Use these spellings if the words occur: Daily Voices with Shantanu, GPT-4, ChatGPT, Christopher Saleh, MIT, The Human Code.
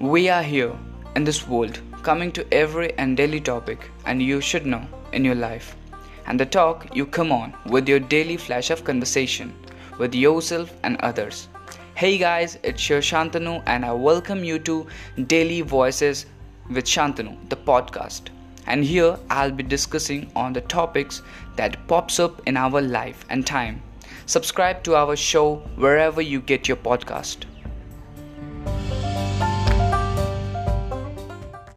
We are here in this world, coming to every and daily topic and you should know in your life, and the talk you come on with your daily flash of conversation with yourself and others. Hey guys, it's your Shantanu and I welcome you to Daily Voices with Shantanu, the podcast. And here I'll be discussing on the topics that pops up in our life and time. Subscribe to our show wherever you get your podcast.